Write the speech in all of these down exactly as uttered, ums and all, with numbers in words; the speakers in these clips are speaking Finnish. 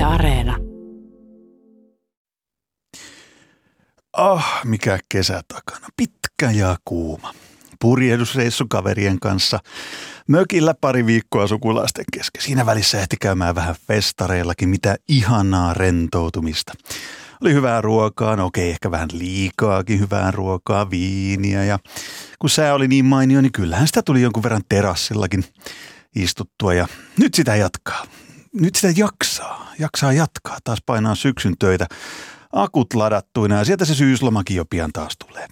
Yle Areena. Ah, mikä kesä takana. Pitkä ja kuuma. Purjehdusreissu kaverien kanssa. Mökillä pari viikkoa sukulaisten kesken. Siinä välissä ehti käymään vähän festareillakin. Mitä ihanaa rentoutumista. Oli hyvää ruokaa, no okei, ehkä vähän liikaakin hyvää ruokaa, viiniä. Ja kun sää oli niin mainio, niin kyllähän sitä tuli jonkun verran terassillakin istuttua. Ja nyt sitä jatkaa. Nyt sitä jaksaa. Jaksaa jatkaa. Taas painaa syksyn töitä. Akut ladattuina ja sieltä se syyslomakin jo pian taas tulee.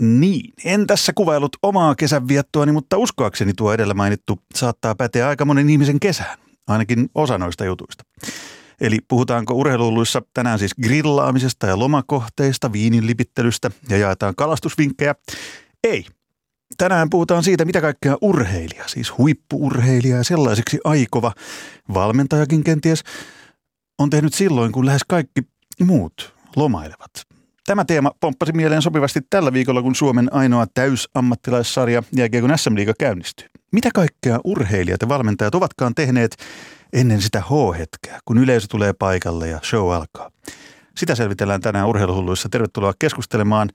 Niin, en tässä kuvailut omaa kesänviettoani, mutta uskoakseni tuo edellä mainittu saattaa päteä aika monen ihmisen kesään. Ainakin osa noista jutuista. Eli puhutaanko urheiluluissa tänään siis grillaamisesta ja lomakohteista, viinin lipittelystä ja jaetaan kalastusvinkkejä? Ei. Tänään puhutaan siitä, mitä kaikkea urheilija, siis huippu-urheilija ja sellaiseksi aikova valmentajakin kenties on tehnyt silloin, kun lähes kaikki muut lomailevat. Tämä teema pomppasi mieleen sopivasti tällä viikolla, kun Suomen ainoa täysammattilaissarja jääkiekon S M-liiga käynnistyy. Mitä kaikkea urheilijat ja valmentajat ovatkaan tehneet ennen sitä H-hetkeä, kun yleisö tulee paikalle ja show alkaa? Sitä selvitellään tänään Urheiluhulluissa. Tervetuloa keskustelemaan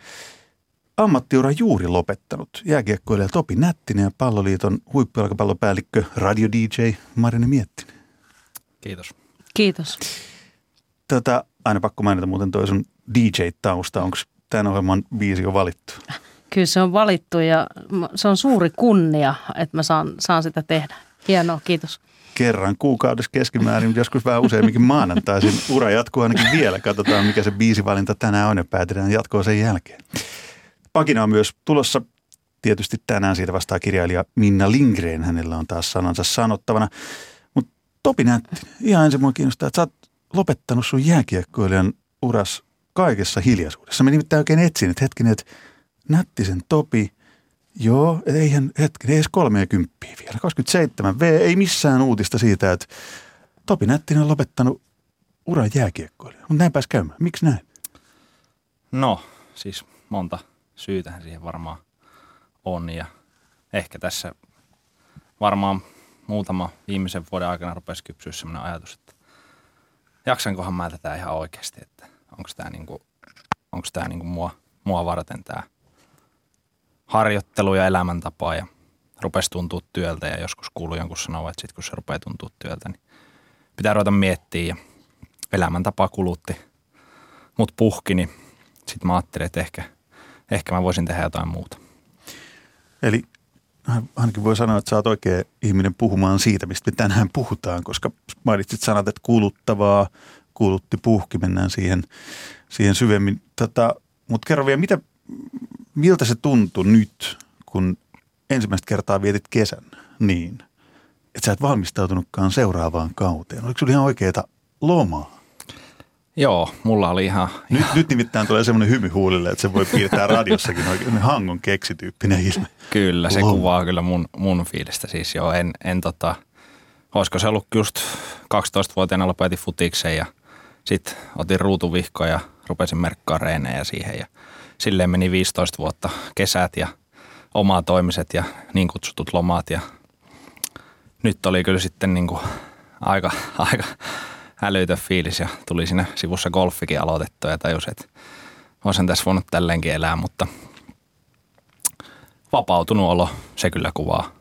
ammattiura juuri lopettanut jääkiekkoilija Topi Nättinen ja Palloliiton huippujalkapallopäällikkö, radio-dee jii Marianne Miettinen. Kiitos. Kiitos. Tätä aina pakko mainita muuten toi sun dee jii-tausta. Onko tämän ohjelman biisi jo valittu? Kyllä se on valittu ja se on suuri kunnia, että mä saan, saan sitä tehdä. Hienoa, kiitos. Kerran kuukaudessa keskimäärin, joskus vähän useamminkin maanantaisin. Ura jatkuu ainakin vielä. Katsotaan, mikä se biisivalinta tänään on ja päätetään jatkoa sen jälkeen. Pakina on myös tulossa. Tietysti tänään siitä vastaa kirjailija Minna Lindgren. Hänellä on taas sanansa sanottavana. Topi Nättinen, ihan ensin mua kiinnostaa, että sä oot lopettanut sun jääkiekkoilijan uras kaikessa hiljaisuudessa. Mä nimittäin oikein etsin, että hetkinen, että Nättisen Topi, joo, eihän hetkinen, ei edes kolmekymmentä vielä, kaksikymmentäseitsemän vuotta, ei missään uutista siitä, että Topi Nättinen on lopettanut uran jääkiekkoilijan. Mutta näin pääsi käymään. Miksi näin? No, siis monta syytähän siihen varmaan on ja ehkä tässä varmaan muutama viimeisen vuoden aikana rupesi kypsyä sellainen ajatus, että jaksankohan mä tätä ihan oikeasti, että onko tämä niinku, niinku mua, mua varten tämä harjoittelu ja elämäntapa ja rupesi tuntua työltä ja joskus kuului jonkun sanoa, että sitten kun se rupeaa tuntua työltä, niin pitää ruveta miettiä ja elämäntapa kulutti mut puhki, niin sitten mä ajattelin, että ehkä, ehkä mä voisin tehdä jotain muuta. Eli ainakin voi sanoa, että sä oot oikea ihminen puhumaan siitä, mistä me tänään puhutaan, koska mainitsit sanat, että kuluttavaa, kulutti puhki, mennään siihen, siihen syvemmin. Tota, mutta kerro vielä, mitä, miltä se tuntui nyt, kun ensimmäistä kertaa vietit kesän niin, että sä et valmistautunutkaan seuraavaan kauteen. Oliko sulla ihan oikeaa lomaa? Joo, mulla oli ihan... Nyt, ihan... nyt nimittäin tulee semmoinen hymy huulille, että se voi piirtää radiossakin oikein Hangon keksityyppinen ilme. Kyllä, se Lom. kuvaa kyllä mun, mun fiilistä siis joo. En, en tota, olisiko se ollut just kaksitoistavuotiaana lopetin futiksen ja sit otin ruutuvihkoa ja rupesin merkkaan reenejä siihen ja silleen meni viisitoista vuotta kesät ja omaa toimiset ja niin kutsutut lomaat ja nyt oli kyllä sitten niinku aika... aika älytön fiilis ja tuli siinä sivussa golfikin aloitettua ja tajusin, että olisin tässä voinut tälleenkin elää, mutta vapautunut olo, se kyllä kuvaa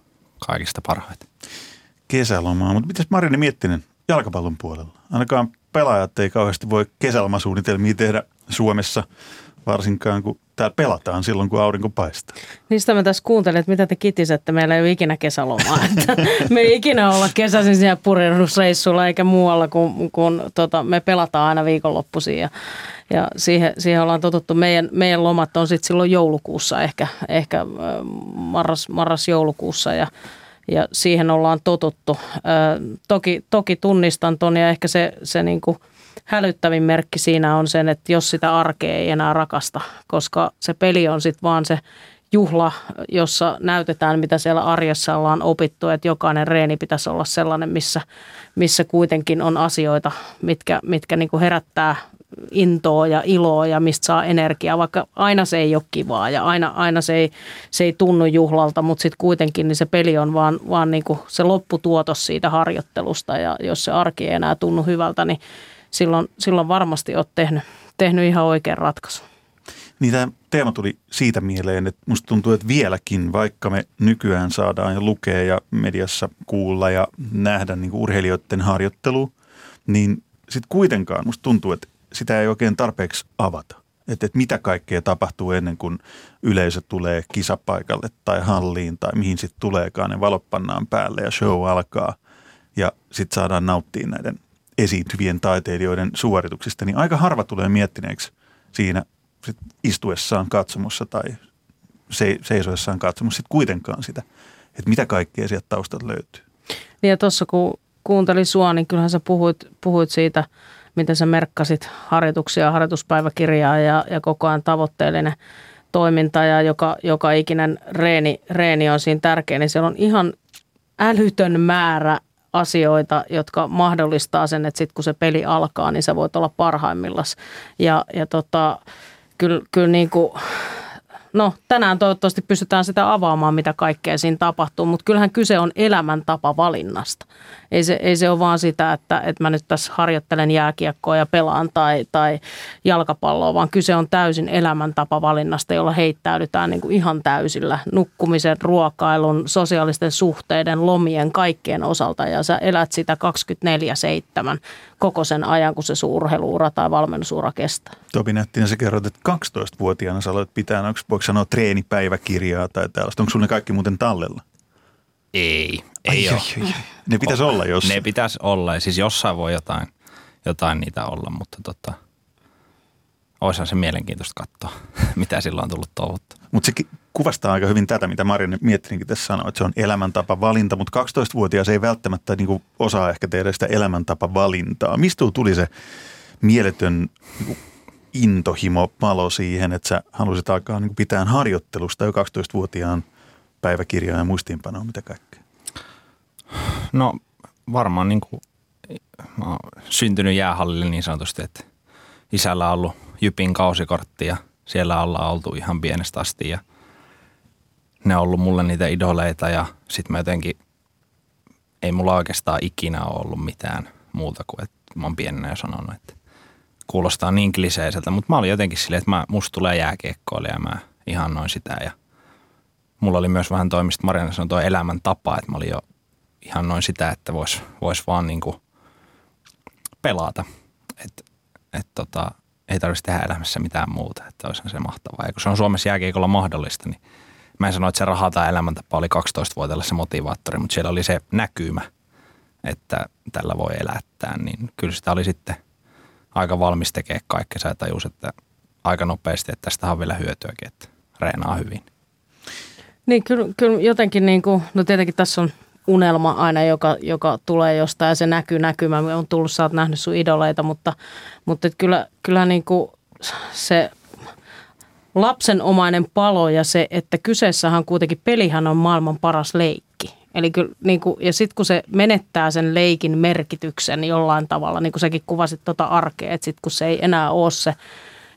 kaikista parhaiten. Kesälomaa, mutta mitäs Marianne Miettinen jalkapallon puolella? Ainakaan pelaajat ei kauheasti voi kesälomasuunnitelmia tehdä Suomessa, varsinkaan kun täällä pelataan silloin, kun aurinko paistaa. Niistä mä tässä kuuntelin, että mitä te kitisette, meillä ei ole ikinä kesälomaa. Me ei ikinä olla kesäisin siellä purjehdusreissuilla eikä muualla, kun, kun tota, me pelataan aina viikonloppuisin. Ja, ja siihen, siihen ollaan totuttu. Meidän, meidän lomat on sitten silloin joulukuussa, ehkä, ehkä marras, marras-joulukuussa ja ja siihen ollaan totuttu. Ö, toki, toki tunnistan ton ja ehkä se, se niinku hälyttävin merkki siinä on sen, että jos sitä arkea ei enää rakasta, koska se peli on sitten vaan se juhla, jossa näytetään, mitä siellä arjessa ollaan opittu, että jokainen reeni pitäisi olla sellainen, missä, missä kuitenkin on asioita, mitkä, mitkä niinku herättää intoa ja iloa ja mistä saa energiaa, vaikka aina se ei ole kivaa ja aina, aina se, ei, se ei tunnu juhlalta, mutta sitten kuitenkin niin se peli on vaan, vaan niin kuin se lopputuotos siitä harjoittelusta ja jos se arki ei enää tunnu hyvältä, niin silloin, silloin varmasti olet tehnyt, tehnyt ihan oikean ratkaisun. Niin tämä teema tuli siitä mieleen, että musta tuntuu, että vieläkin, vaikka me nykyään saadaan ja lukea ja mediassa kuulla ja nähdä niin kuin urheilijoiden harjoittelu, niin sitten kuitenkaan musta tuntuu, että sitä ei oikein tarpeeksi avata. Että et mitä kaikkea tapahtuu ennen kuin yleisö tulee kisapaikalle tai halliin tai mihin sitten tuleekaan. Ne valot pannaan päälle ja show alkaa ja sitten saadaan nauttia näiden esiintyvien taiteilijoiden suorituksista. Niin aika harva tulee miettineeksi siinä sit istuessaan katsomossa tai se, seisoessaan katsomossa sit kuitenkaan sitä, että mitä kaikkea sieltä taustalta löytyy. Niin ja tuossa kun kuuntelin sua, niin kyllähän sä puhuit, puhuit siitä, miten sä merkkasit harjoituksia, harjoituspäiväkirjaa ja, ja koko ajan tavoitteellinen toiminta ja joka, joka ikinen reeni, reeni on siinä tärkeä, niin siellä on ihan älytön määrä asioita, jotka mahdollistaa sen, että sitten kun se peli alkaa, niin sä voit olla parhaimmillas. Ja, ja tota, kyllä, kyllä niin kuin, no tänään toivottavasti pystytään sitä avaamaan, mitä kaikkea siinä tapahtuu, mutta kyllähän kyse on elämäntapavalinnasta. Ei se, ei se ole vaan sitä, että, että mä nyt tässä harjoittelen jääkiekkoa ja pelaan tai, tai jalkapalloa, vaan kyse on täysin elämäntapavalinnasta, jolla heittäydytään niin kuin ihan täysillä nukkumisen, ruokailun, sosiaalisten suhteiden, lomien, kaikkien osalta ja sä elät sitä kaksikymmentäneljä seitsemän koko sen ajan, kun se sun urheiluura tai valmennusura kestää. Topi Nättinen, sä kerrot, että kaksitoistavuotiaana sä aloit pitää, onko, voiko sanoa treenipäiväkirjaa tai tällaista, onko sun ne kaikki muuten tallella? Ei, ei ai, ole. Ai, ai, ai. Ne pitäisi o- olla jossain. Ne pitäisi olla, siis jossain voi jotain, jotain niitä olla, mutta tota, olisihan se mielenkiintoista katsoa, mitä silloin on tullut toivottua. Mutta se kuvastaa aika hyvin tätä, mitä Marianne Miettinenkin tässä sanoi, että se on elämäntapa valinta, mutta kaksitoistavuotias ei välttämättä niinku osaa ehkä tehdä sitä elämäntapa valintaa. Mistä tuli se mieletön niinku intohimo palo siihen, että sä halusit alkaa niinku pitää harjoittelusta jo kaksitoistavuotiaan päiväkirjaa ja muistiinpanoa, mitä kaikkea? No varmaan niin kuin, mä oon syntynyt jäähallille niin sanotusti, että isällä on ollut Jypin kausikortti ja siellä ollaan oltu ihan pienestä asti ja ne on ollut mulle niitä idoleita ja sit mä jotenkin, ei mulla oikeastaan ikinä ole ollut mitään muuta kuin, että mä oon pienenä jo sanonut, että kuulostaa niin kliseiseltä, mutta mä olin jotenkin silleen, että mä, musta tulee jääkiekkoilija ja mä ihannoin sitä ja mulla oli myös vähän toi, mistä Marianne sanoi, toi elämäntapa, että mä olin jo ihan noin sitä, että voisi vois vaan niinku pelata. Että et tota, ei tarvitsisi tehdä elämässä mitään muuta, että olisihan se mahtavaa. Ja kun se on Suomessa jääkiekolla mahdollista, niin mä en sano, että se raha tai elämäntapa oli kaksitoistavuotiailla se motivaattori, mutta siellä oli se näkymä, että tällä voi elättää. Niin kyllä sitä oli sitten aika valmis tekemään kaikkea. Sä tajus, että aika nopeasti, että tästä on vielä hyötyäkin, että reenaa hyvin. Niin, kyllä, kyllä jotenkin, niin kuin, no tietenkin tässä on unelma aina, joka, joka tulee jostain ja se näkyy näkymä. Mä oon tullut, sä oot nähnyt sun idoleita, mutta, mutta kyllä, kyllä niin kuin se lapsenomainen palo ja se, että kyseessähän kuitenkin pelihän on maailman paras leikki. Eli kyllä, niin kuin, ja sitten kun se menettää sen leikin merkityksen jollain tavalla, niin kuin säkin kuvasit tota arkea, että sitten kun se ei enää ole se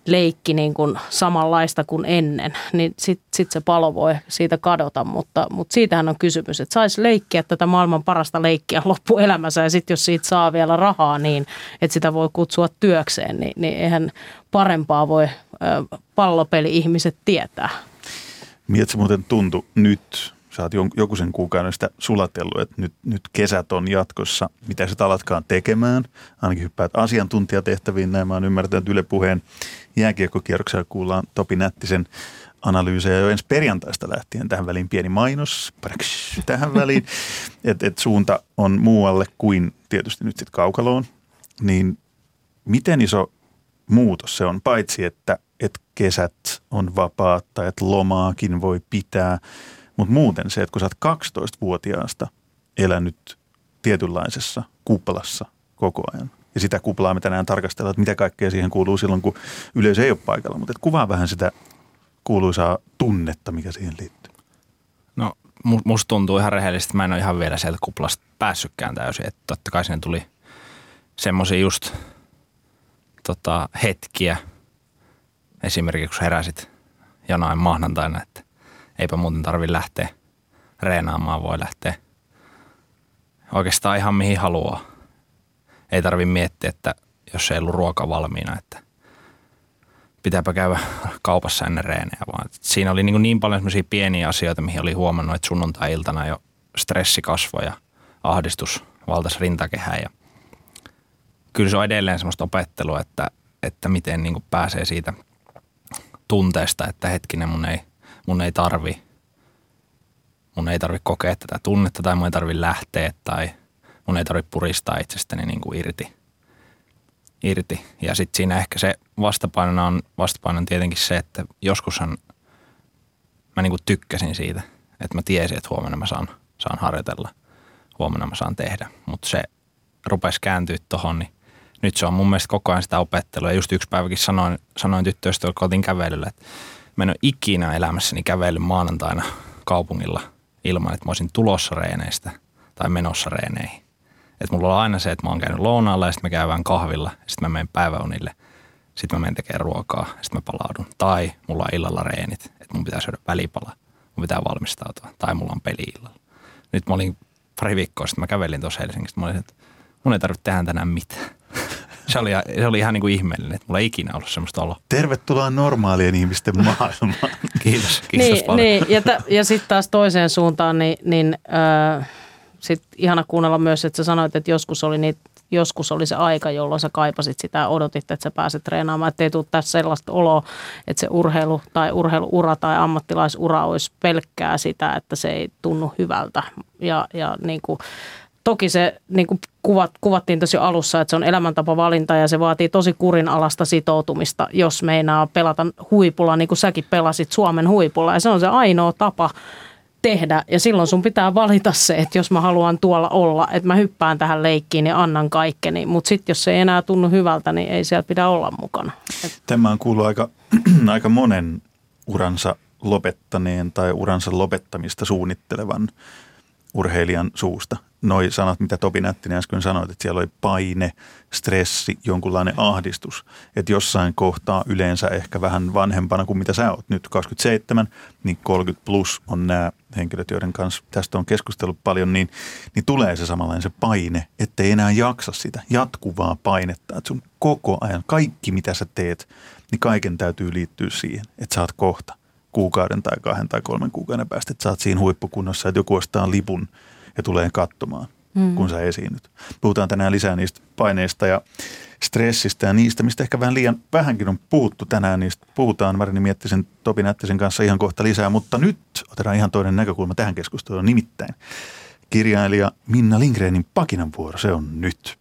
leikki niin kuin samanlaista kuin ennen, niin sitten sit se palo voi siitä kadota, mutta, mutta siitähän on kysymys, että saisi leikkiä tätä maailman parasta leikkiä loppuelämänsä ja sitten jos siitä saa vielä rahaa niin, että sitä voi kutsua työkseen, niin, niin eihän parempaa voi ö, pallopeli-ihmiset tietää. Miltä se muuten tuntui nyt? Sä oot joku sen kuukauden sitä sulatellut, että nyt, nyt kesät on jatkossa. Mitä sä alatkaan tekemään? Ainakin hyppäät asiantuntijatehtäviin. Näin mä oon ymmärtänyt, että Yle Puheen jääkiekkokierroksella kuullaan Topi Nättisen analyysejä jo ensi perjantaista lähtien. Tähän väliin pieni mainos, paraks, tähän väliin. Että et suunta on muualle kuin tietysti nyt sitten kaukaloon. Niin miten iso muutos se on, paitsi että et kesät on vapaat tai että lomaakin voi pitää. Mutta muuten se, että kun sä oot kaksitoistavuotiaasta elänyt tietynlaisessa kuplassa koko ajan. Ja sitä kuplaa me tänään tarkastellaan, että mitä kaikkea siihen kuuluu silloin, kun yleisö ei ole paikalla. Mutta kuvaa vähän sitä kuuluisaa tunnetta, mikä siihen liittyy. No musta tuntuu ihan rehellisesti, mä en ole ihan vielä sieltä kuplasta päässytkään täysin. Että totta kai sinne tuli semmoisia just tota, hetkiä, esimerkiksi kun heräsit jonain maanantaina, että eipä muuten tarvitse lähteä reenaamaan, voi lähteä oikeastaan ihan mihin haluaa. Ei tarvitse miettiä, että jos ei ollut ruoka valmiina, että pitääpä käydä kaupassa ennen reenejä, vaan siinä oli niin, niin paljon sellaisia pieniä asioita, mihin oli huomannut, että sunnuntai-iltana jo stressi kasvoi ja ahdistus valtasi rintakehään. Ja kyllä se on edelleen semmoista opettelua, että, että miten niin kuin pääsee siitä tunteesta, että hetkinen, mun ei, mun ei tarvi, mun ei tarvi kokea tätä tunnetta tai mun ei tarvi lähteä tai mun ei tarvi puristaa itsestäni niin kuin irti. irti. Ja sitten siinä ehkä se vastapainona on, vastapainona on tietenkin se, että joskushan mä niinku tykkäsin siitä, että mä tiesin, että huomenna mä saan, saan harjoitella, huomenna mä saan tehdä. Mutta se rupesi kääntyä tohon, niin nyt se on mun mielestä koko ajan sitä opettelua. Ja just yksi päiväkin sanoin, sanoin tyttöystävälle kotiin kävelyllä, että mä en ole ikinä elämässäni kävellyt maanantaina kaupungilla ilman, että mä olisin tulossa reeneistä tai menossa reeneihin. Että mulla on aina se, että mä oon käynyt lounaalla ja sitten mä käydään kahvilla ja sitten mä menen päiväunille. Sitten mä menen tekemään ruokaa ja sitten mä palaudun. Tai mulla on illalla reenit, että mun pitää syödä välipala, mun pitää valmistautua. Tai mulla on peli illalla. Nyt mä olin pari viikkoa sitten, mä kävelin tuossa Helsingissä. Mä olin, että mun ei tarvitse tehdä tänään mitään. Se oli, se oli ihan niin kuin ihmeellinen, että mulla ei ikinä ollut semmoista oloa. Tervetuloa normaalien ihmisten maailmaan. Kiitos, kiitos niin, paljon. Niin. Ja, t- ja sitten taas toiseen suuntaan, niin... niin öö... Sitten ihana kuunnella myös, että sä sanoit, että joskus oli, niitä, joskus oli se aika, jolloin sä kaipasit sitä ja odotit, että sä pääset treenaamaan. Että ei tule tässä sellaista oloa, että se urheilu tai urheiluura tai ammattilaisura olisi pelkkää sitä, että se ei tunnu hyvältä. Ja, ja niin kuin, toki se niin kuin kuvat, kuvattiin tässä jo alussa, että se on elämäntapavalinta ja se vaatii tosi kurinalaista sitoutumista, jos meinaa pelata huipulla, niin kuin säkin pelasit Suomen huipulla. Ja se on se ainoa tapa tehdä. Ja silloin sun pitää valita se, että jos mä haluan tuolla olla, että mä hyppään tähän leikkiin ja annan kaikkeni. Mutta sitten jos se ei enää tunnu hyvältä, niin ei siellä pidä olla mukana. Et. Tämä on kuullut aika, aika monen uransa lopettaneen tai uransa lopettamista suunnittelevan urheilijan suusta. Noi sanat, mitä Topi Nättinen äsken sanoit, että siellä oli paine, stressi, jonkunlainen ahdistus. Että jossain kohtaa yleensä ehkä vähän vanhempana kuin mitä sä oot nyt, kaksikymmentäseitsemän, niin kolmekymmentä plus on nämä henkilöt, joiden kanssa tästä on keskustellut paljon, niin, niin tulee se samanlainen se paine, ettei enää jaksa sitä jatkuvaa painetta. Että sun koko ajan, kaikki mitä sä teet, niin kaiken täytyy liittyä siihen, että sä oot kohta kuukauden tai kahden tai kolmen kuukauden päästä, että sä oot siinä huippukunnossa, että joku ostaa lipun ja tulee katsomaan, mm. kun sä esiinnyt. Puhutaan tänään lisää niistä paineista ja stressistä ja niistä, mistä ehkä vähän liian vähänkin on puhuttu tänään. Niistä puhutaan Marianne Miettisen, Topi Nättisen kanssa ihan kohta lisää, mutta nyt otetaan ihan toinen näkökulma tähän keskusteluun. Nimittäin kirjailija Minna Lindgrenin pakinanvuoro, se on nyt.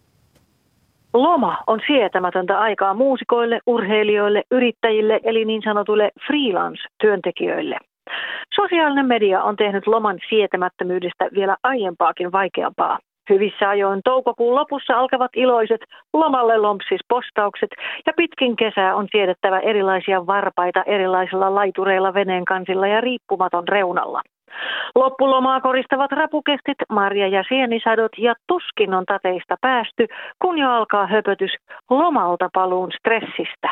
Loma on sietämätöntä aikaa muusikoille, urheilijoille, yrittäjille eli niin sanotuille freelance-työntekijöille. Sosiaalinen media on tehnyt loman sietämättömyydestä vielä aiempaakin vaikeampaa. Hyvissä ajoin toukokuun lopussa alkavat iloiset lomalle lompsis postaukset ja pitkin kesää on siedettävä erilaisia varpaita erilaisilla laitureilla, veneen kansilla ja riippumaton reunalla. Loppulomaa koristavat rapukestit, marja- ja sienisadot ja tuskin on tateista päästy, kun jo alkaa höpötys lomalta paluun stressistä.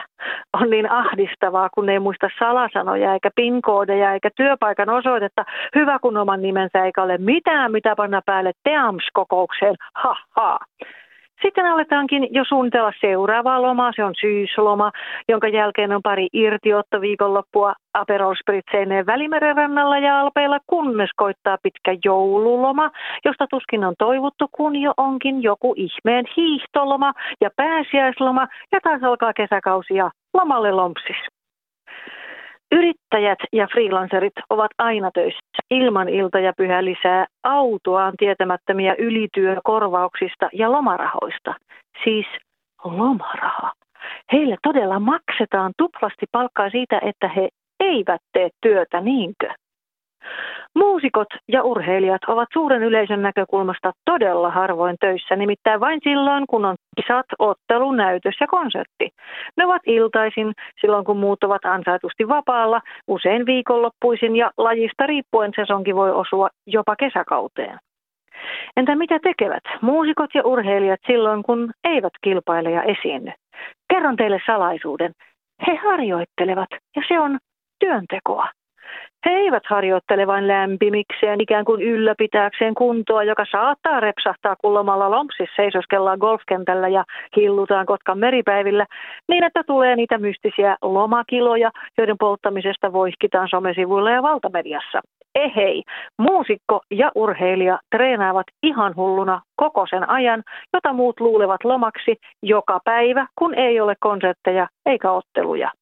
On niin ahdistavaa, kun ei muista salasanoja eikä pinkoodeja eikä työpaikan osoitetta, hyvä kun oman nimensä eikä ole mitään, mitä panna päälle Teams-kokoukseen, ha ha. Sitten aletaankin jo suunnitella seuraavaa lomaa, se on syysloma, jonka jälkeen on pari irtiottoviikonloppua Aperol Spritzeineen Välimeren rannalla ja alpeilla, kunnes koittaa pitkä joululoma, josta tuskin on toivottu, kun jo onkin joku ihmeen hiihtoloma ja pääsiäisloma ja taas alkaa kesäkausi ja lomalle lompsis. Yrittäjät ja freelancerit ovat aina töissä ilman ilta- ja pyhä lisää autoaan tietämättömiä ylityökorvauksista ja lomarahoista. Siis lomaraha. Heille todella maksetaan tuplasti palkkaa siitä, että he eivät tee työtä, niinkö? Muusikot ja urheilijat ovat suuren yleisön näkökulmasta todella harvoin töissä, nimittäin vain silloin, kun on kisat, ottelu, näytös ja konsertti. Ne ovat iltaisin, silloin kun muut ovat ansaitusti vapaalla, usein viikonloppuisin ja lajista riippuen sesonki voi osua jopa kesäkauteen. Entä mitä tekevät muusikot ja urheilijat silloin, kun eivät kilpaile ja esiinny? Kerron teille salaisuuden. He harjoittelevat, ja se on työntekoa. He eivät harjoittele vain lämpimikseen, ikään kuin ylläpitääkseen kuntoa, joka saattaa repsahtaa, kun lomalla lompsissa seisoskellaan golfkentällä ja hillutaan Kotkan meripäivillä, niin että tulee niitä mystisiä lomakiloja, joiden polttamisesta voihkitaan somesivuilla ja valtamediassa. Ehei, muusikko ja urheilija treenaavat ihan hulluna koko sen ajan, jota muut luulevat lomaksi joka päivä, kun ei ole konsertteja eikä otteluja.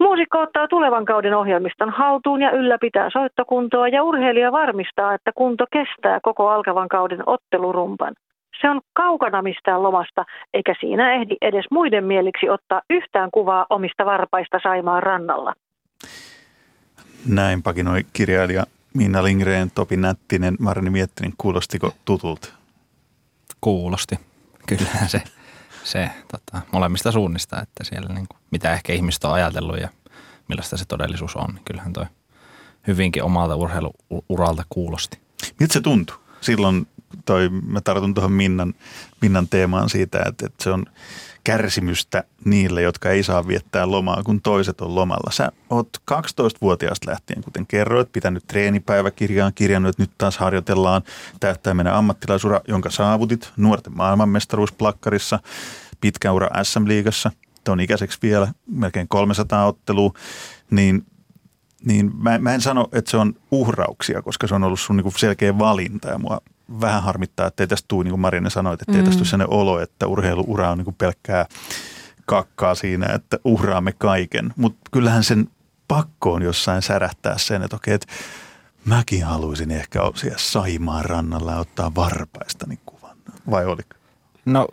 Muusikko ottaa tulevan kauden ohjelmiston haltuun ja ylläpitää soittokuntoa, ja urheilija varmistaa, että kunto kestää koko alkavan kauden ottelurumpan. Se on kaukana mistään lomasta, eikä siinä ehdi edes muiden mieliksi ottaa yhtään kuvaa omista varpaista Saimaan rannalla. Näin pakinoi kirjailija Minna Lindgren, Topi Nättinen, Marianne Miettinen. Kuulostiko tutulta? Kuulosti. Kyllähän se. Se tota, molemmista suunnista, että siellä niin kuin, mitä ehkä ihmiset on ajatellut ja millaista se todellisuus on. Kyllähän toi hyvinkin omalta urheiluuralta kuulosti. Miltä se tuntui? Silloin toi, mä tartun tuohon Minnan, Minnan teemaan siitä, että, että se on kärsimystä niille, jotka ei saa viettää lomaa, kun toiset on lomalla. Sä oot kaksitoistavuotiaasta lähtien, kuten kerroit, pitänyt treenipäiväkirjaan, kirjannut, että nyt taas harjoitellaan tähtäimenä ammattilaisura, jonka saavutit nuorten maailmanmestaruusplakkarissa, pitkä ura äs äm-liigassa, ton ikäiseksi vielä, melkein kolmesataa ottelua, niin Niin mä, mä en sano, että se on uhrauksia, koska se on ollut sun niinku selkeä valinta, ja mua vähän harmittaa, että ei tästä tule, niin kuin Marianne sanoit, että ei mm. tästä ole sellainen olo, että urheiluura on niinku pelkkää kakkaa siinä, että uhraamme kaiken. Mutta kyllähän sen pakko on jossain särähtää sen, että okei, että mäkin haluaisin ehkä olla siellä Saimaan rannalla ja ottaa varpaistani kuvan. Vai oliko? No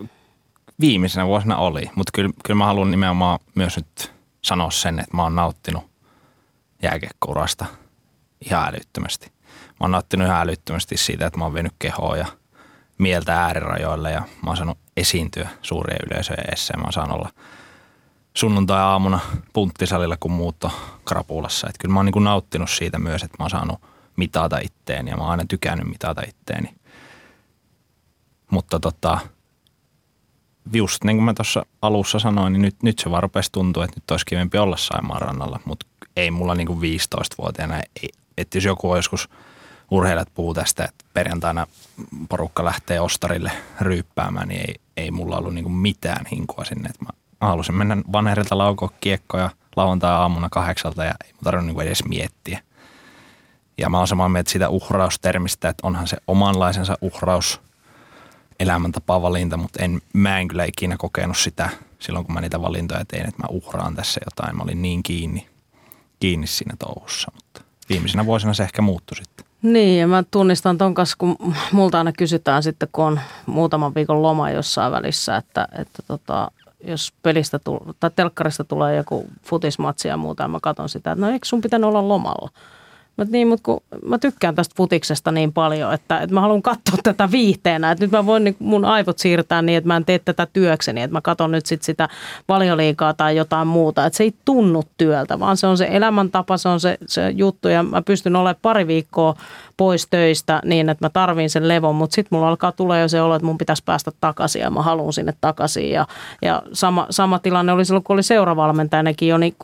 viimeisenä vuosina oli, mutta kyllä, kyllä mä haluan nimenomaan myös nyt sanoa sen, että mä oon nauttinut jääkiekkourasta ihan älyttömästi. Mä oon nauttinut ihan älyttömästi siitä, että mä oon vienyt kehoa ja mieltä äärirajoille, ja mä oon saanut esiintyä suurien yleisöjen edessä. Mä oon saanut olla sunnuntai-aamuna punttisalilla, kun muut on krapulassa. Et kyllä mä oon niinku nauttinut siitä myös, että mä oon saanut mitata itteeni, ja mä oon aina tykännyt mitata itteeni. Mutta tota, just niin kuin mä tuossa alussa sanoin, niin nyt, nyt se vaan rupesi tuntua, että nyt olisi kivempi olla Saimaan rannalla, mutta ei mulla niin kuin viisitoistavuotiaana, että jos joku on joskus, urheilijat puhuu tästä, että perjantaina porukka lähtee ostarille ryyppäämään, niin ei, ei mulla ollut niin kuin mitään hinkua sinne. Että mä halusin mennä vanherilta laukoa kiekkoja lauantai-aamuna kahdeksalta, ja ei mun tarvinnut niin kuin edes miettiä. Ja mä oon samaa mieltä siitä uhraustermistä, että onhan se omanlaisensa uhraus elämäntapavalinta, mutta en, mä en kyllä ikinä kokenut sitä silloin, kun mä niitä valintoja tein, että mä uhraan tässä jotain. Mä olin niin kiinni. kiinni siinä touhussa, mutta viimeisenä vuosina se ehkä muuttui sitten. Niin, ja mä tunnistan ton kanssa, kun multa aina kysytään sitten, kun on muutaman viikon loma jossain välissä, että, että tota, jos pelistä tu- tai telkkarista tulee joku futismatsi ja muuta, ja mä katson sitä, että no eikö sun pitänyt olla lomalla? Mä, niin, mut kun mä tykkään tästä futiksesta niin paljon, että, että mä haluan katsoa tätä viihteenä, että nyt mä voin niin, mun aivot siirtää niin, että mä en tee tätä työkseni, että mä katson nyt sit sitä Valioliigaa tai jotain muuta, että se ei tunnu työltä, vaan se on se elämäntapa, se on se, se juttu, ja mä pystyn olemaan pari viikkoa pois töistä niin, että mä tarviin sen levon, mutta sitten mulla alkaa tulla jo se olo, että mun pitäisi päästä takaisin, ja mä haluan sinne takaisin, ja, ja sama, sama tilanne oli silloin, kun oli seuravalmentajanekin jo, niin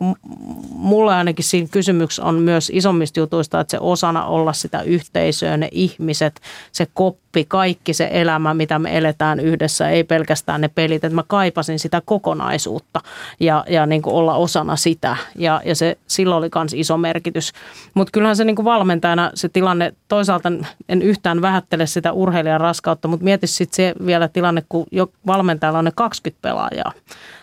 mulle ainakin siinä kysymyksessä on myös isommista jutuista, että se osana olla sitä yhteisöä, ne ihmiset, se koppi, kaikki se elämä, mitä me eletään yhdessä, ei pelkästään ne pelit, että mä kaipasin sitä kokonaisuutta ja, ja niin kuin olla osana sitä, ja, ja se, sillä oli myös iso merkitys. Mutta kyllähän se niin kuin valmentajana se tilanne, toisaalta en yhtään vähättele sitä urheilijan raskautta, mutta mieti sitten se vielä tilanne, kun jo valmentajalla on ne kaksikymmentä pelaajaa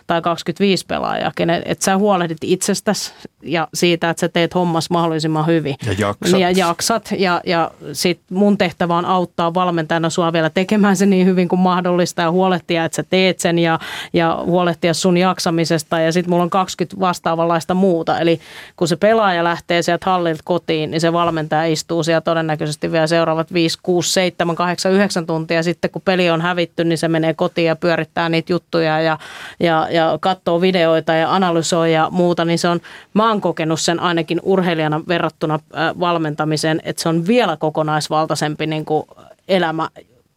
tai kaksikymmentäviisi pelaajaa, että sä huolehdit itsestäsi ja siitä, että sä teet hommas mahdollisimman hyvin. Ja jaksat. Ja jaksat. Ja, ja sit mun tehtävä on auttaa valmentajana sua vielä tekemään se niin hyvin kuin mahdollista, ja huolehtia, että sä teet sen, ja, ja huolehtia sun jaksamisesta. Ja sit mulla on kaksikymmentä vastaavanlaista muuta. Eli kun se pelaaja lähtee sieltä hallilta kotiin, niin se valmentaja istuu siellä todennäköisesti vielä seuraavat viisi, kuusi, seitsemän, kahdeksan, yhdeksän tuntia. Sitten kun peli on hävitty, niin se menee kotiin ja pyörittää niitä juttuja ja, ja, ja katsoo videoita ja analysoi ja muuta. Niin se on, mä oon kokenut sen ainakin urheilijana verrattuna valmentamiseen, että se on vielä kokonaisvaltaisempi niin kuin elämä,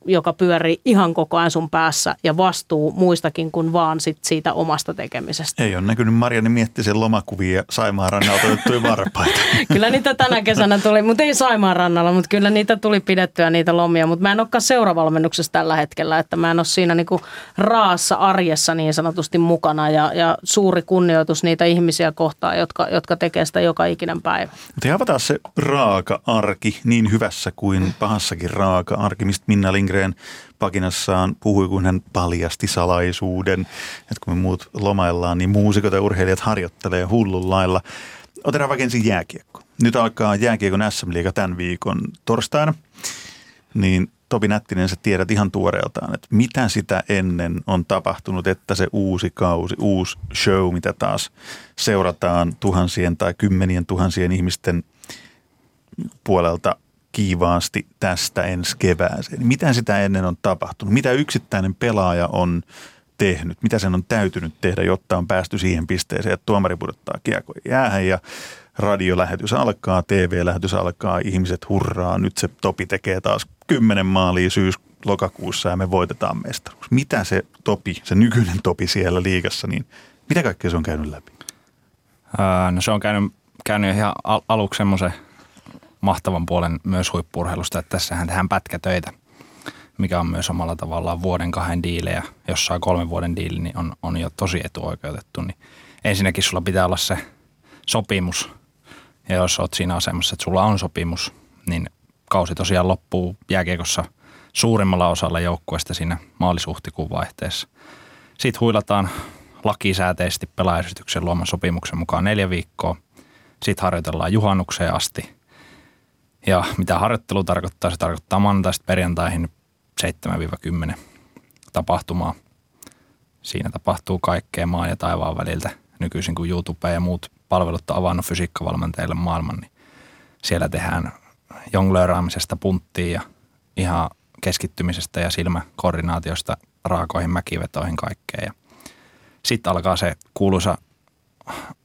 joka pyörii ihan koko ajan sun päässä ja vastuu muistakin kuin vaan sit siitä omasta tekemisestä. Ei ole näkynyt Marianne Miettisen lomakuvia Saimaan rannalta otettuja varpaita. Kyllä niitä tänä kesänä tuli, mutta ei Saimaan rannalla, mutta kyllä niitä tuli pidettyä niitä lomia. Mutta mä en olekaan seuravalmennuksessa tällä hetkellä, että mä en ole siinä niinku raassa arjessa niin sanotusti mukana ja, ja suuri kunnioitus niitä ihmisiä kohtaan, jotka, jotka tekee sitä joka ikinen päivä. Mutta ei avataan se raaka arki niin hyvässä kuin pahassakin raaka arki, mistä Minna Lindgren pakinassaan puhui, kun hän paljasti salaisuuden, että kun me muut lomaillaan, niin muusikot ja urheilijat harjoittelee hullun lailla. Otetaan vaikka ensin jääkiekko. Nyt alkaa jääkiekon äs äm-liiga tämän viikon torstaina, niin Topi Nättinen, sä tiedät ihan tuoreeltaan, että mitä sitä ennen on tapahtunut, että se uusi kausi, uusi show, mitä taas seurataan tuhansien tai kymmenien tuhansien ihmisten puolelta kiivaasti tästä ensi kevääseen. Mitä sitä ennen on tapahtunut? Mitä yksittäinen pelaaja on tehnyt? Mitä sen on täytynyt tehdä, jotta on päästy siihen pisteeseen, että tuomari pudottaa kiekkoja jäähän ja radiolähetys alkaa, tee vee-lähetys alkaa, ihmiset hurraa, nyt se Topi tekee taas kymmenen maalia syys-lokakuussa ja me voitetaan mestaruus. Mitä se Topi, se nykyinen Topi siellä liigassa, niin mitä kaikkea se on käynyt läpi? Öö, no se on käynyt, käynyt ihan al- aluksi semmoisen mahtavan puolen myös huippu-urheilusta, että tässähän tehdään pätkätöitä, mikä on myös omalla tavallaan vuoden kahden diilejä. Jos saa kolmen vuoden diili, niin on, on jo tosi etuoikeutettu. Niin ensinnäkin sulla pitää olla se sopimus, ja jos oot siinä asemassa, että sulla on sopimus, niin kausi tosiaan loppuu jääkiekossa suurimmalla osalla joukkueesta siinä maalis-huhtikuun vaihteessa. Sitten huilataan lakisääteisesti pelaajasytyksen luoman sopimuksen mukaan neljä viikkoa. Sitten harjoitellaan juhannukseen asti. Ja mitä harjoittelu tarkoittaa, se tarkoittaa maanantaista perjantaihin seitsemästä kymmeneen tapahtumaa. Siinä tapahtuu kaikkea maan ja taivaan väliltä. Nykyisin kun YouTube ja muut palvelut on avannut fysiikkavalmentajille maailman, niin siellä tehdään jonglööraamisesta punttiin ja ihan keskittymisestä ja silmäkoordinaatiosta raakoihin mäkivetoihin kaikkea. Sitten alkaa se kuuluisa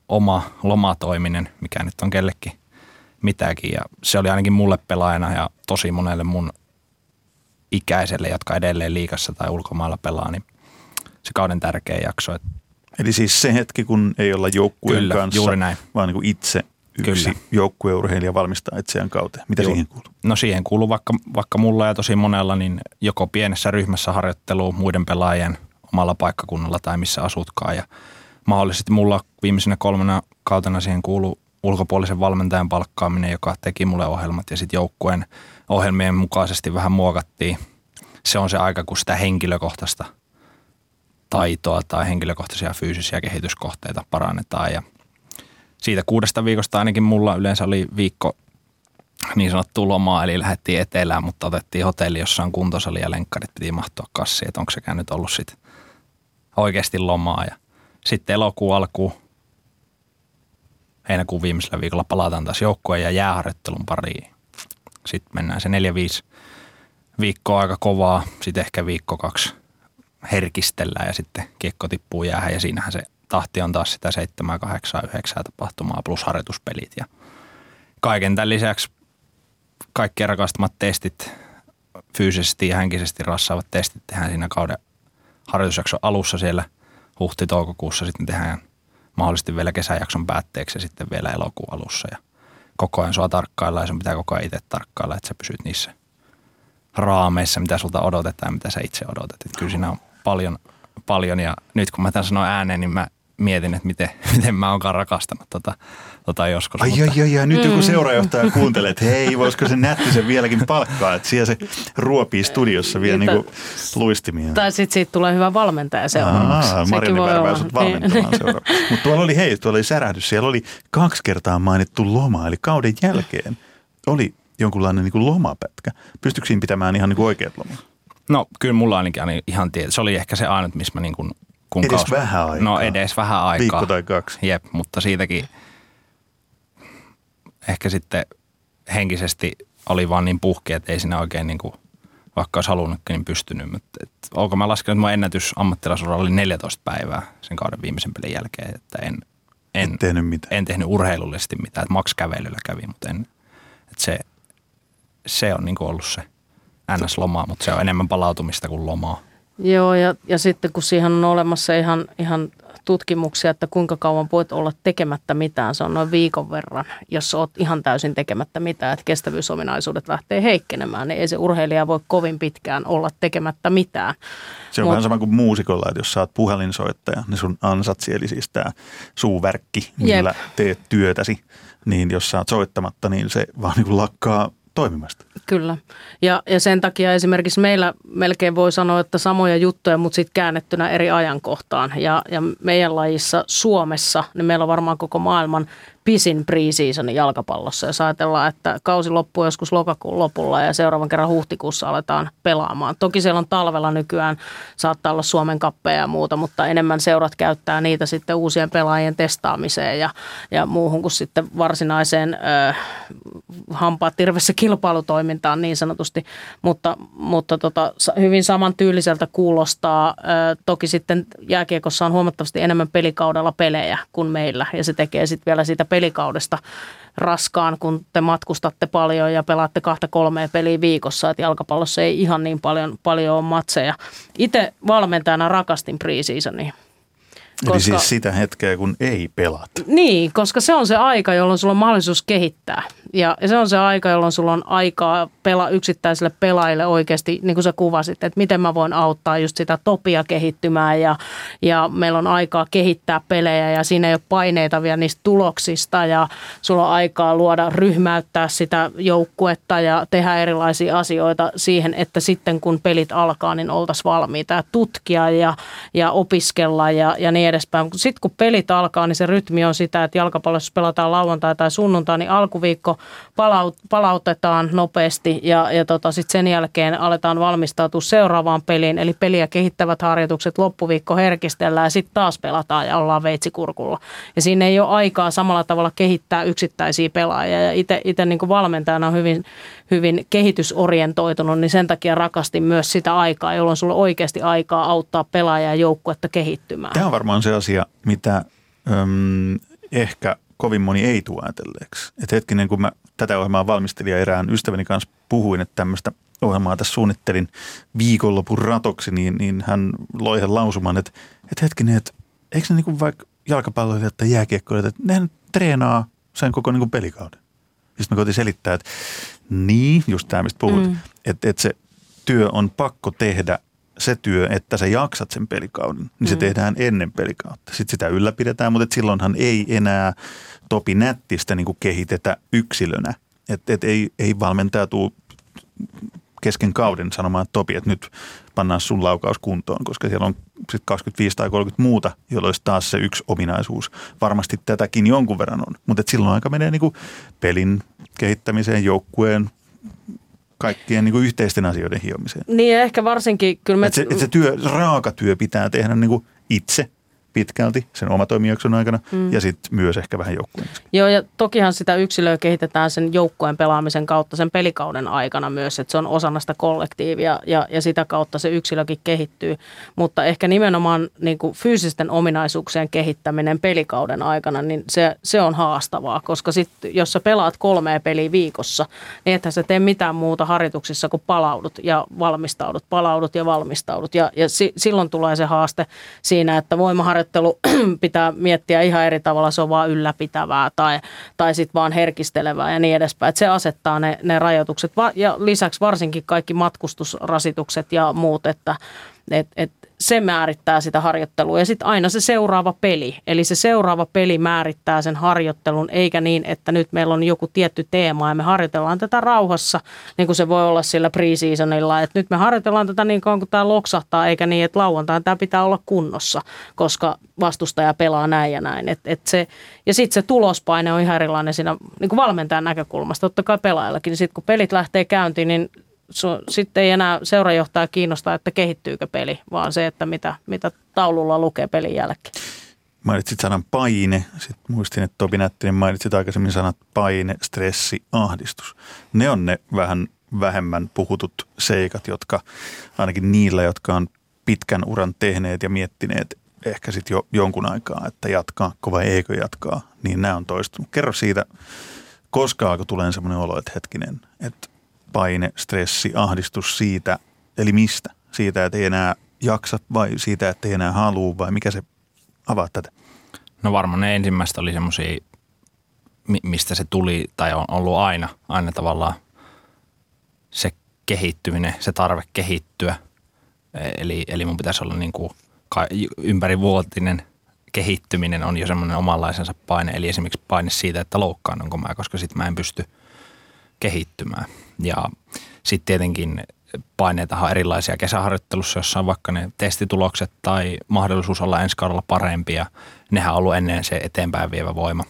oma lomatoiminen, mikä nyt on kellekin mitäkin. Ja se oli ainakin mulle pelaajana ja tosi monelle mun ikäiselle, jotka edelleen liigassa tai ulkomailla pelaa, niin se kauden tärkeä jakso. Eli siis se hetki, kun ei olla joukkueen Kyllä, kanssa, juuri näin. Vaan niin kuin itse yksi joukkueurheilija valmistaa itseään kauteen. Mitä Juh. siihen kuuluu? No siihen kuuluu vaikka, vaikka mulla ja tosi monella, niin joko pienessä ryhmässä harjoittelua muiden pelaajien omalla paikkakunnalla tai missä asutkaan. Ja mahdollisesti mulla viimeisenä kolmena kautena siihen kuuluu ulkopuolisen valmentajan palkkaaminen, joka teki mulle ohjelmat ja sitten joukkueen ohjelmien mukaisesti vähän muokattiin. Se on se aika, kun sitä henkilökohtaista taitoa tai henkilökohtaisia fyysisiä kehityskohteita parannetaan. Ja siitä kuudesta viikosta ainakin mulla yleensä oli viikko niin sanottu lomaa, eli lähdettiin etelään, mutta otettiin hotelli, jossa on kuntosali ja lenkkarit, piti mahtua kassiin, että onko sekään nyt ollut sit oikeasti lomaa. Ja sitten elokuun alkuun, heinäkuun viimeisellä viikolla palataan taas joukkueen ja jääharjoittelun pariin. Sitten mennään se neljä viisi viikkoa aika kovaa, sitten ehkä viikko kaksi herkistellään ja sitten kiekko tippuu jäähän. Ja siinähän se tahti on taas sitä seitsemän, kahdeksan, yhdeksän tapahtumaa plus harjoituspelit. Ja kaiken tämän lisäksi kaikki rakastamat testit, fyysisesti ja henkisesti rassaavat testit tehdään siinä kauden harjoitusjakson alussa siellä huhti-toukokuussa sitten tehdään mahdollisesti vielä kesäjakson päätteeksi ja sitten vielä elokuun alussa. Ja koko ajan sua tarkkaillaan ja sun pitää koko ajan itse tarkkailla, että sä pysyt niissä raameissa, mitä sulta odotetaan ja mitä sä itse odotat. Et kyllä siinä on paljon, paljon ja nyt kun mä tämän sanon ääneen, niin mä mietin, että miten, miten mä oonkaan rakastanut tota, tota joskus. Ai mutta... ai ai, nyt joku seurajohtaja kuuntelee, että hei, voisiko se Nättisen vieläkin palkkaa, että siellä se ruopii studiossa vielä niin kuin luistimia. Tai sitten siitä tulee hyvä valmentaja seuraavaksi. Aa, Marini Pärvää sut valmentamaan seuraavaksi. Mutta tuolla oli, hei, tuolla oli särähdys, siellä oli kaksi kertaa mainittu loma, eli kauden jälkeen oli jonkunlainen niin kuin lomapätkä. Pystyykö siinä pitämään ihan niin kuin oikeat lomat? No kyllä mulla ainakin ihan tietysti. Se oli ehkä se ainut, missä mä niin kuin Edes kaus... vähän aikaa. No edes vähän aikaa. Viikko tai kaksi. Jep, mutta siitäkin ehkä sitten henkisesti oli vaan niin puhki, että ei siinä oikein niin kuin, vaikka olisi halunnutkin, niin pystynyt. Mut, et, olko mä laskenut, että mun ennätys ammattilaisuudella oli neljätoista päivää sen kauden viimeisen pelin jälkeen, että en, en, et tehnyt, mitään. en tehnyt urheilullisesti mitään. Maks kävelyllä kävi, mutta en. Et se, se on niin kuin ollut se ns-lomaa, mutta se on enemmän palautumista kuin lomaa. Joo, ja, ja sitten kun siihen on olemassa ihan, ihan tutkimuksia, että kuinka kauan voit olla tekemättä mitään, se on noin viikon verran, jos olet ihan täysin tekemättä mitään, että kestävyysominaisuudet lähtee heikkenemään, niin ei se urheilija voi kovin pitkään olla tekemättä mitään. Se on Mut, vähän sama kuin muusikolla, että jos sä oot puhelinsoittaja, niin sun ansatsi, eli siis tämä suuvärkki, millä jep. teet työtäsi, niin jos sä oot soittamatta, niin se vaan niin kuin lakkaa toimimasta. Kyllä. Ja, ja sen takia esimerkiksi meillä melkein voi sanoa, että samoja juttuja, mutta sitten käännettynä eri ajankohtaan. Ja, ja meidän lajissa Suomessa, niin meillä on varmaan koko maailman pisin pre-season jalkapallossa. Jos ajatellaan, että kausi loppuu joskus lokakuun lopulla ja seuraavan kerran huhtikuussa aletaan pelaamaan. Toki siellä on talvella nykyään, saattaa olla Suomen kappeja ja muuta, mutta enemmän seurat käyttää niitä sitten uusien pelaajien testaamiseen ja, ja muuhun kuin sitten varsinaiseen äh, hampaat tirvessä kilpailutoimintaan niin sanotusti. Mutta, mutta tota, hyvin samantyyliseltä kuulostaa. Äh, toki sitten jääkiekossa on huomattavasti enemmän pelikaudella pelejä kuin meillä ja se tekee sitten vielä siitä pelikaudesta raskaan, kun te matkustatte paljon ja pelaatte kahta kolmea peliä viikossa, että jalkapallossa ei ihan niin paljon, paljon ole matseja. Itse valmentajana rakastin pre-seasonia. Koska, eli siis sitä hetkeä, kun ei pelata. Niin, koska se on se aika, jolloin sulla on mahdollisuus kehittää. Ja, ja se on se aika, jolloin sulla on aikaa pela, yksittäisille pelaajille oikeasti, niin kuin sä kuvasit, että miten mä voin auttaa just sitä Topia kehittymään. Ja, ja meillä on aikaa kehittää pelejä ja siinä ei ole paineita vielä niistä tuloksista. Ja sulla on aikaa luoda, ryhmäyttää sitä joukkuetta ja tehdä erilaisia asioita siihen, että sitten kun pelit alkaa, niin oltaisiin valmiita ja tutkia ja, ja opiskella ja, ja niin edespäin. Sitten kun pelit alkaa, niin se rytmi on sitä, että jalkapallossa pelataan lauantai tai sunnuntai, niin alkuviikko palaut- palautetaan nopeasti ja, ja tota, sitten sen jälkeen aletaan valmistautua seuraavaan peliin. Eli peliä kehittävät harjoitukset loppuviikko herkistellään ja sitten taas pelataan ja ollaan veitsikurkulla. Ja siinä ei ole aikaa samalla tavalla kehittää yksittäisiä pelaajia ja itse niin kuin valmentajana on hyvin, hyvin kehitysorientoitunut, niin sen takia rakastin myös sitä aikaa, jolloin sulla on oikeasti aikaa auttaa pelaajia ja joukkuetta kehittymään. Tämä on varmaan on se asia, mitä öm, ehkä kovin moni ei tule ajatelleeksi. Et hetkinen, kun mä tätä ohjelmaa valmistelin ja erään ystäväni kanssa puhuin, että tämmöistä ohjelmaa tässä suunnittelin viikonlopun ratoksi, niin, niin hän loi ihan lausuman, että, että hetkinen, että eikö ne niin kuin vaikka jalkapalloilijat tai jääkiekkoilijat, että nehän treenaa sen koko niin kuin pelikauden. Sitten mä koitin selittää, että niin, just tämä mistä puhut, mm. että, että se työ on pakko tehdä se työ, että sä jaksat sen pelikauden, niin se mm. tehdään ennen pelikautta. Sitten sitä ylläpidetään, mutta et silloinhan ei enää Topi Nättistä niin kuin kehitetä yksilönä. Et, et ei, ei valmentaja tule kesken kauden sanomaan, että Topi, että nyt pannaan sun laukaus kuntoon, koska siellä on sit kaksikymmentäviisi tai kolmekymmentä muuta, jolloin taas se yksi ominaisuus. Varmasti tätäkin jonkun verran on, mutta et silloin aika menee niin kuin pelin kehittämiseen, joukkueen, kaikkien niin kuin yhteisten asioiden hiomiseen. Niin ehkä varsinkin. Kyllä me... et se, et se työ, raaka työ pitää tehdä niin kuin itse pitkälti sen omatoimijakson aikana mm. ja sitten myös ehkä vähän joukkueen. Joo ja tokihan sitä yksilöä kehitetään sen joukkueen pelaamisen kautta sen pelikauden aikana myös, että se on osana sitä kollektiivia ja, ja sitä kautta se yksilökin kehittyy. Mutta ehkä nimenomaan niin kuin fyysisten ominaisuuksien kehittäminen pelikauden aikana, niin se, se on haastavaa, koska sitten jos sä pelaat kolmea peliä viikossa, niin ethän sä tee mitään muuta harjoituksissa kuin palaudut ja valmistaudut, palaudut ja valmistaudut ja, ja si, silloin tulee se haaste siinä, että voimaharjoitus pitää miettiä ihan eri tavalla, se on vaan ylläpitävää tai, tai sitten vaan herkistelevää ja niin edespäin. Et se asettaa ne, ne rajoitukset ja lisäksi varsinkin kaikki matkustusrasitukset ja muut, että et, et se määrittää sitä harjoittelua ja sitten aina se seuraava peli. Eli se seuraava peli määrittää sen harjoittelun, eikä niin, että nyt meillä on joku tietty teema ja me harjoitellaan tätä rauhassa, niin kuin se voi olla sillä pre-seasonilla. Että nyt me harjoitellaan tätä niin kauan, kun tämä loksahtaa, eikä niin, että lauantain tämä pitää olla kunnossa, koska vastustaja pelaa näin ja näin. Et, et se, ja sitten se tulospaine on ihan erilainen siinä niin kuin valmentajan näkökulmasta, totta kai pelaajallakin. Sitten kun pelit lähtee käyntiin, niin sitten ei enää seurajohtaja kiinnostaa, että kehittyykö peli, vaan se, että mitä, mitä taululla lukee pelin jälkeen. Mainitsit sanan paine. Sitten muistin, että Topi Nättinen mainitsit aikaisemmin sanat paine, stressi, ahdistus. Ne on ne vähän vähemmän puhutut seikat, jotka ainakin niillä, jotka on pitkän uran tehneet ja miettineet ehkä sitten jo jonkun aikaa, että jatkaako vai eikö jatkaa, niin nämä on toistunut. Kerro siitä, koska alkoi tulee sellainen olo, että hetkinen, että paine, stressi, ahdistus siitä, eli mistä? Siitä, että ei enää jaksa vai siitä, että ei enää halua vai mikä se avaa tätä? No varmaan ne ensimmäiset oli semmoisia, mistä se tuli tai on ollut aina, aina tavallaan se kehittyminen, se tarve kehittyä. Eli, eli mun pitäisi olla niin kuin ympärivuotinen kehittyminen on jo semmoinen omanlaisensa paine. Eli esimerkiksi paine siitä, että loukkaanonko mä, koska sit mä en pysty kehittymään. Ja sitten tietenkin paineitahan on erilaisia kesäharjoittelussa, jossa on vaikka ne testitulokset tai mahdollisuus olla ensi kaudella parempia. Nehän on ollut ennen se eteenpäin vievä voima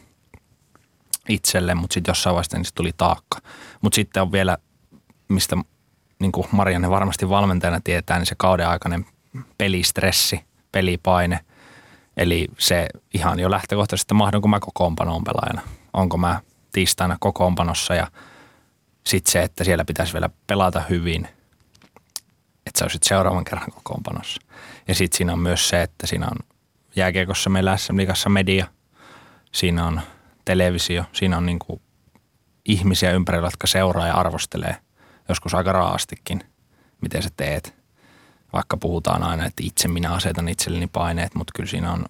itselle, mutta sitten jossain vaiheessa niin sit tuli taakka. Mutta sitten on vielä, mistä niin kuin Marianne varmasti valmentajana tietää, niin se kauden aikainen pelistressi, pelipaine. Eli se ihan jo lähtökohtaisesti, että mahdonko mä kokoonpanoon pelaajana. Onko mä tiistaina kokoonpanossa ja sitten se, että siellä pitäisi vielä pelata hyvin, että sä olisit seuraavan kerran kokoonpanossa. Ja sitten siinä on myös se, että siinä on jääkiekossa meillä S M-liigassa media, siinä on televisio, siinä on niinku ihmisiä ympärillä, jotka seuraa ja arvostelee joskus aika raaastikin, miten sä teet. Vaikka puhutaan aina, että itse minä asetan itselleni paineet, mutta kyllä siinä on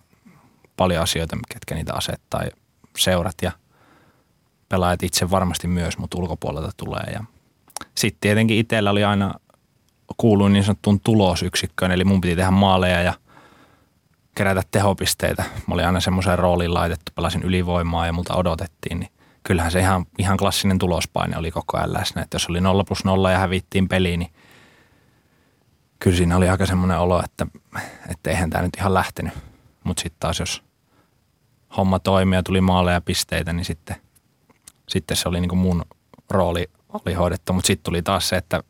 paljon asioita, ketkä niitä asettaa ja seurat ja pelaajat itse varmasti myös, mutta ulkopuolelta tulee. Sitten tietenkin itsellä oli aina kuuluin niin sanottuun tulosyksikköön, eli mun piti tehdä maaleja ja kerätä tehopisteitä. Mä olin aina semmoiseen rooliin laitettu, pelasin ylivoimaa ja multa odotettiin, niin kyllähän se ihan, ihan klassinen tulospaine oli koko ajan läsnä. Että jos oli nolla plus nolla ja hävittiin peliin, niin kyllä siinä oli aika semmoinen olo, että, että eihän tämä nyt ihan lähtenyt. Mutta sitten taas jos homma toimii ja tuli maaleja ja pisteitä, niin sitten, sitten se oli niin kuin mun rooli oli hoidettu. Mutta sitten tuli taas se, että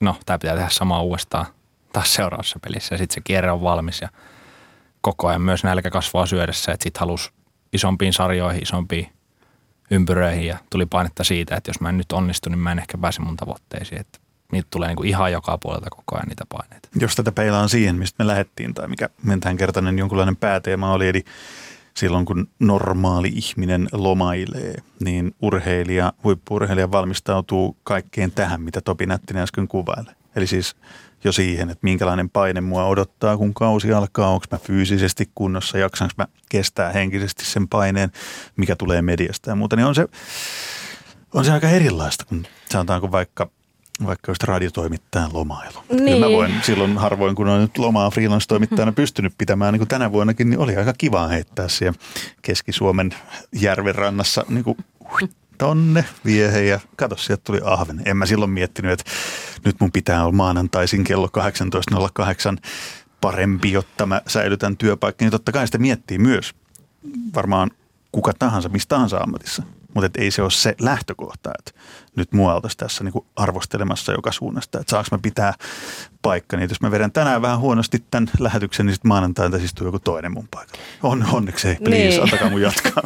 no, tämä pitää tehdä samaa uudestaan taas seuraavassa pelissä. Ja sitten se kierre on valmis ja koko ajan myös nälkä kasvaa syödessä. Että sitten halusi isompiin sarjoihin, isompiin ympyröihin ja tuli painetta siitä, että jos mä en nyt onnistu, niin mä en ehkä pääse mun tavoitteisiin. Että niitä tulee niin kuin ihan joka puolelta koko ajan niitä paineita. Jos tätä peilaan siihen, mistä me lähdettiin tai mikä tämänkertainen jonkunlainen pääteema oli, eli silloin kun normaali ihminen lomailee, niin urheilija, huippu-urheilija valmistautuu kaikkeen tähän, mitä Topi Nättinen äsken kuvailee. Eli siis jo siihen, että minkälainen paine mua odottaa, kun kausi alkaa, onko mä fyysisesti kunnossa, jaksanko mä kestää henkisesti sen paineen, mikä tulee mediasta ja muuta, niin on se, on se aika erilaista, kun sanotaanko vaikka Vaikka just radiotoimittajan lomailu. Niin. Kyllä mä voin silloin harvoin, kun olen nyt lomaa freelance-toimittajana pystynyt pitämään, niin kuin tänä vuonnakin, niin oli aika kiva heittää siellä Keski-Suomen järvenrannassa niin kuin tonne vieheen ja kato, sieltä tuli ahven. En mä silloin miettinyt, että nyt mun pitää olla maanantaisin kello kahdeksantoista nolla kahdeksan parempi, jotta mä säilytän työpaikkiin. Niin totta kai sitä miettii myös varmaan kuka tahansa, mistä tahansa ammatissa. Mutta ei se ole se lähtökohta, että nyt mua oltaisiin tässä niinku arvostelemassa joka suunnasta, että saanko mä pitää paikkani. Jos mä vedän tänään vähän huonosti tämän lähetyksen, niin sitten maanantaina tässä istuu joku toinen mun paikalla. On, onneksi ei, please, niin. Antakaa mun jatkaa.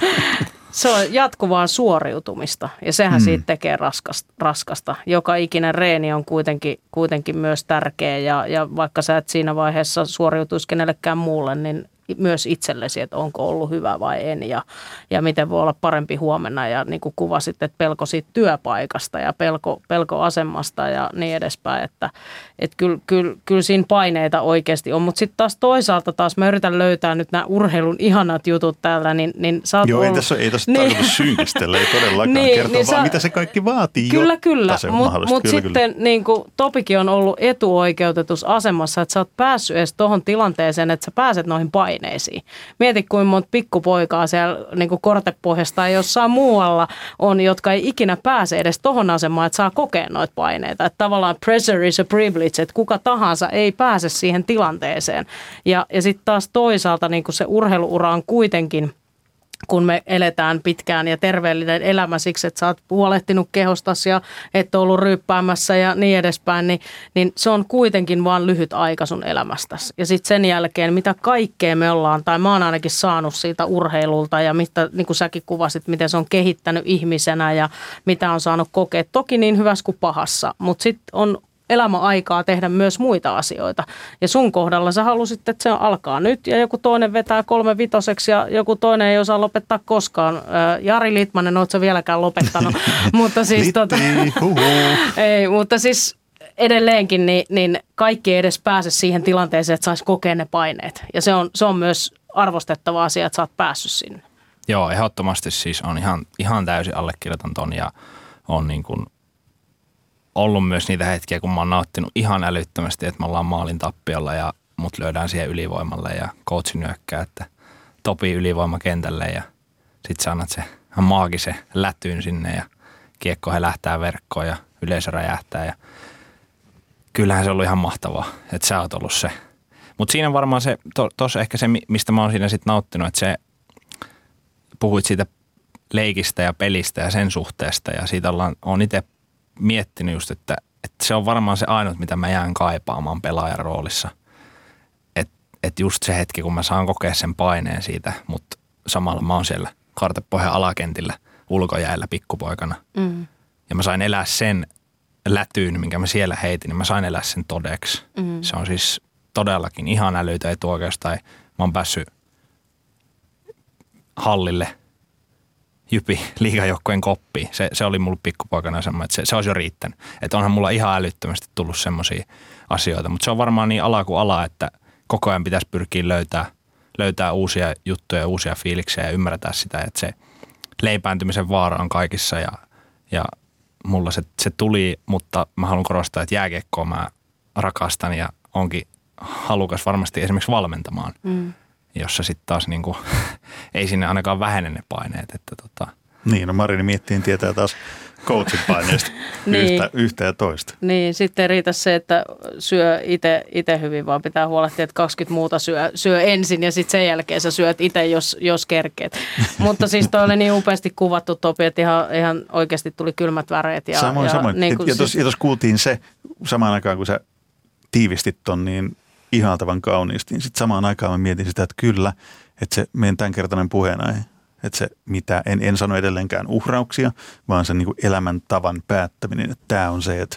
Se on jatkuvaa suoriutumista ja sehän mm. siitä tekee raskasta, raskasta. Joka ikinen reeni on kuitenkin, kuitenkin myös tärkeä ja, ja vaikka sä et siinä vaiheessa suoriutuisi kenellekään muulle, niin myös itsellesi, että onko ollut hyvä vai en ja, ja miten voi olla parempi huomenna ja niin kuin kuvasit, että pelko siitä työpaikasta ja pelko, pelko asemasta ja niin edespäin, että et kyllä, kyllä, kyllä siinä paineita oikeasti on, mutta sitten taas toisaalta taas mä yritän löytää nyt nämä urheilun ihanat jutut täällä, niin, niin sä oot Joo, ollut, ei tässä niin, tarkoitus synkistellä, ei todellakaan niin, kertoa niin vaan sä, mitä se kaikki vaatii, kyllä, kyllä, mutta mut sitten niin kuin Topikin on ollut etuoikeutetussa asemassa, että sä oot päässyt edes tuohon tilanteeseen, että sä pääset noihin paineisiin. Mieti, kuinka monta pikkupoikaa siellä niin kuin kortepohjassa tai jossain muualla on, jotka ei ikinä pääse edes tohon asemaan, että saa kokea noita paineita. Että tavallaan pressure is a privilege, että kuka tahansa ei pääse siihen tilanteeseen. Ja, ja sitten taas toisaalta niin kuin se urheiluura on kuitenkin, kun me eletään pitkään ja terveellinen elämä siksi, että sä oot huolehtinut kehostasi ja et ole ollut ryyppäämässä ja niin edespäin, niin, niin se on kuitenkin vaan lyhyt aika sun elämästäsi. Ja sitten sen jälkeen, mitä kaikkea me ollaan, tai mä oon ainakin saanut siitä urheilulta ja mitä, niin kuin säkin kuvasit, miten se on kehittänyt ihmisenä ja mitä on saanut kokea. Toki niin hyvässä kuin pahassa, mutta sitten on elämäaikaa tehdä myös muita asioita. Ja sun kohdalla sä halusit, että se alkaa nyt ja joku toinen vetää kolme vitoseksi ja joku toinen ei osaa lopettaa koskaan. Jari Litmanen, ootko sä vieläkään lopettanut? Mutta siis tota, ei, mutta siis edelleenkin niin, niin kaikki ei edes pääse siihen tilanteeseen, että saisi kokea ne paineet. Ja se on, se on myös arvostettava asia, että sä oot päässyt sinne. Joo, ehdottomasti siis on ihan, ihan täysin allekirjoitan ton ja on niin kuin ollut myös niitä hetkiä, kun mä oon nauttinut ihan älyttömästi, että mä ollaan maalin tappiolla ja mut löydään siihen ylivoimalle ja coachi nyökkää, että Topi ylivoimakentälle ja sit sä annat se maagisen lätyn sinne ja kiekko helähtää verkkoon ja yleisö räjähtää ja kyllähän se on ollut ihan mahtavaa, että sä oot ollut se. Mut siinä varmaan se, to, tos ehkä se, mistä mä oon siinä sit nauttinut, että se puhuit siitä leikistä ja pelistä ja sen suhteesta ja siitä ollaan, oon itse miettinyt just, että, että se on varmaan se ainut, mitä mä jään kaipaamaan pelaajan roolissa. Että et just se hetki, kun mä saan kokea sen paineen siitä, mutta samalla mä oon siellä Hartepohjan alakentillä ulkojäällä pikkupoikana. Mm. Ja mä sain elää sen lätyyn, minkä mä siellä heitin, niin mä sain elää sen todeksi. Mm. Se on siis todellakin ihan älytä etuoikeus tai mä oon päässyt hallille Jypi liigajoukkojen koppiin. Se, se oli mulla pikkupoikana semmoinen, että se, se olisi jo riittänyt. Että onhan mulla ihan älyttömästi tullut semmoisia asioita. Mutta se on varmaan niin ala kuin ala, että koko ajan pitäisi pyrkiä löytää, löytää uusia juttuja, uusia fiiliksejä ja ymmärtää sitä, että se leipääntymisen vaara on kaikissa. Ja, ja mulla se, se tuli, mutta mä haluan korostaa, että jääkiekkoa mä rakastan ja onkin halukas varmasti esimerkiksi valmentamaan. Mm. Jossa sitten taas niinku, ei sinne ainakaan vähene ne paineet. Että tota. Niin, no Marianne Miettinen tietää taas coachin paineista niin. yhtä, yhtä ja toista. Niin, sitten ei riitä se, että syö itse hyvin, vaan pitää huolehtia, että kaksikymmentä muuta syö, syö ensin ja sitten sen jälkeen sä syöt itse, jos, jos kerkeet. Mutta siis toi oli niin upeasti kuvattu, Topi, että ihan, ihan oikeasti tuli kylmät väreet. Ja, samoin, ja, samoin. Niin kun, ja tuossa siis kuultiin se, samaan aikaan kun sä tiivistit ton, niin ihaltavan kauniisti. Sitten samaan aikaan mä mietin sitä, että kyllä, että se meidän tämänkertainen puheenaihe, että se mitä, en, en sano edelleenkään uhrauksia, vaan sen niin kuin elämäntavan päättäminen, että tämä on se, että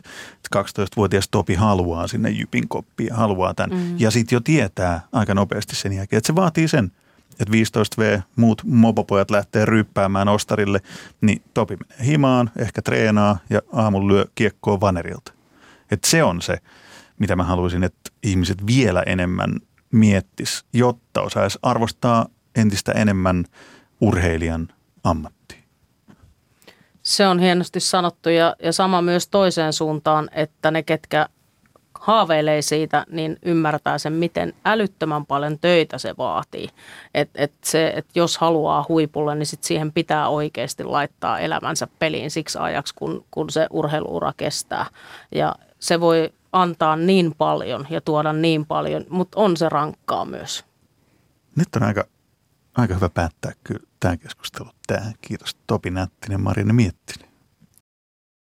kaksitoistavuotias Topi haluaa sinne Jypin koppiin, haluaa tämän. Mm-hmm. Ja sitten jo tietää aika nopeasti sen jälkeen, että se vaatii sen, että viisitoista vuotias muut mopopojat lähtee ryyppäämään ostarille, niin Topi menee himaan, ehkä treenaa ja aamulla lyö kiekkoa vanerilta. Että se on se, mitä mä haluaisin, että ihmiset vielä enemmän miettis, jotta osaisi arvostaa entistä enemmän urheilijan ammattia. Se on hienosti sanottu ja, ja sama myös toiseen suuntaan, että ne ketkä haaveilee siitä, niin ymmärtää sen, miten älyttömän paljon töitä se vaatii. Et, et se, et jos haluaa huipulle, niin sit siihen pitää oikeasti laittaa elämänsä peliin siksi ajaksi, kun, kun se urheiluura kestää. Ja se voi antaa niin paljon ja tuoda niin paljon, mutta on se rankkaa myös. Nyt on aika, aika hyvä päättää kyllä tämä keskustelu tähän. Kiitos Topi Nättinen, Marianne Miettinen.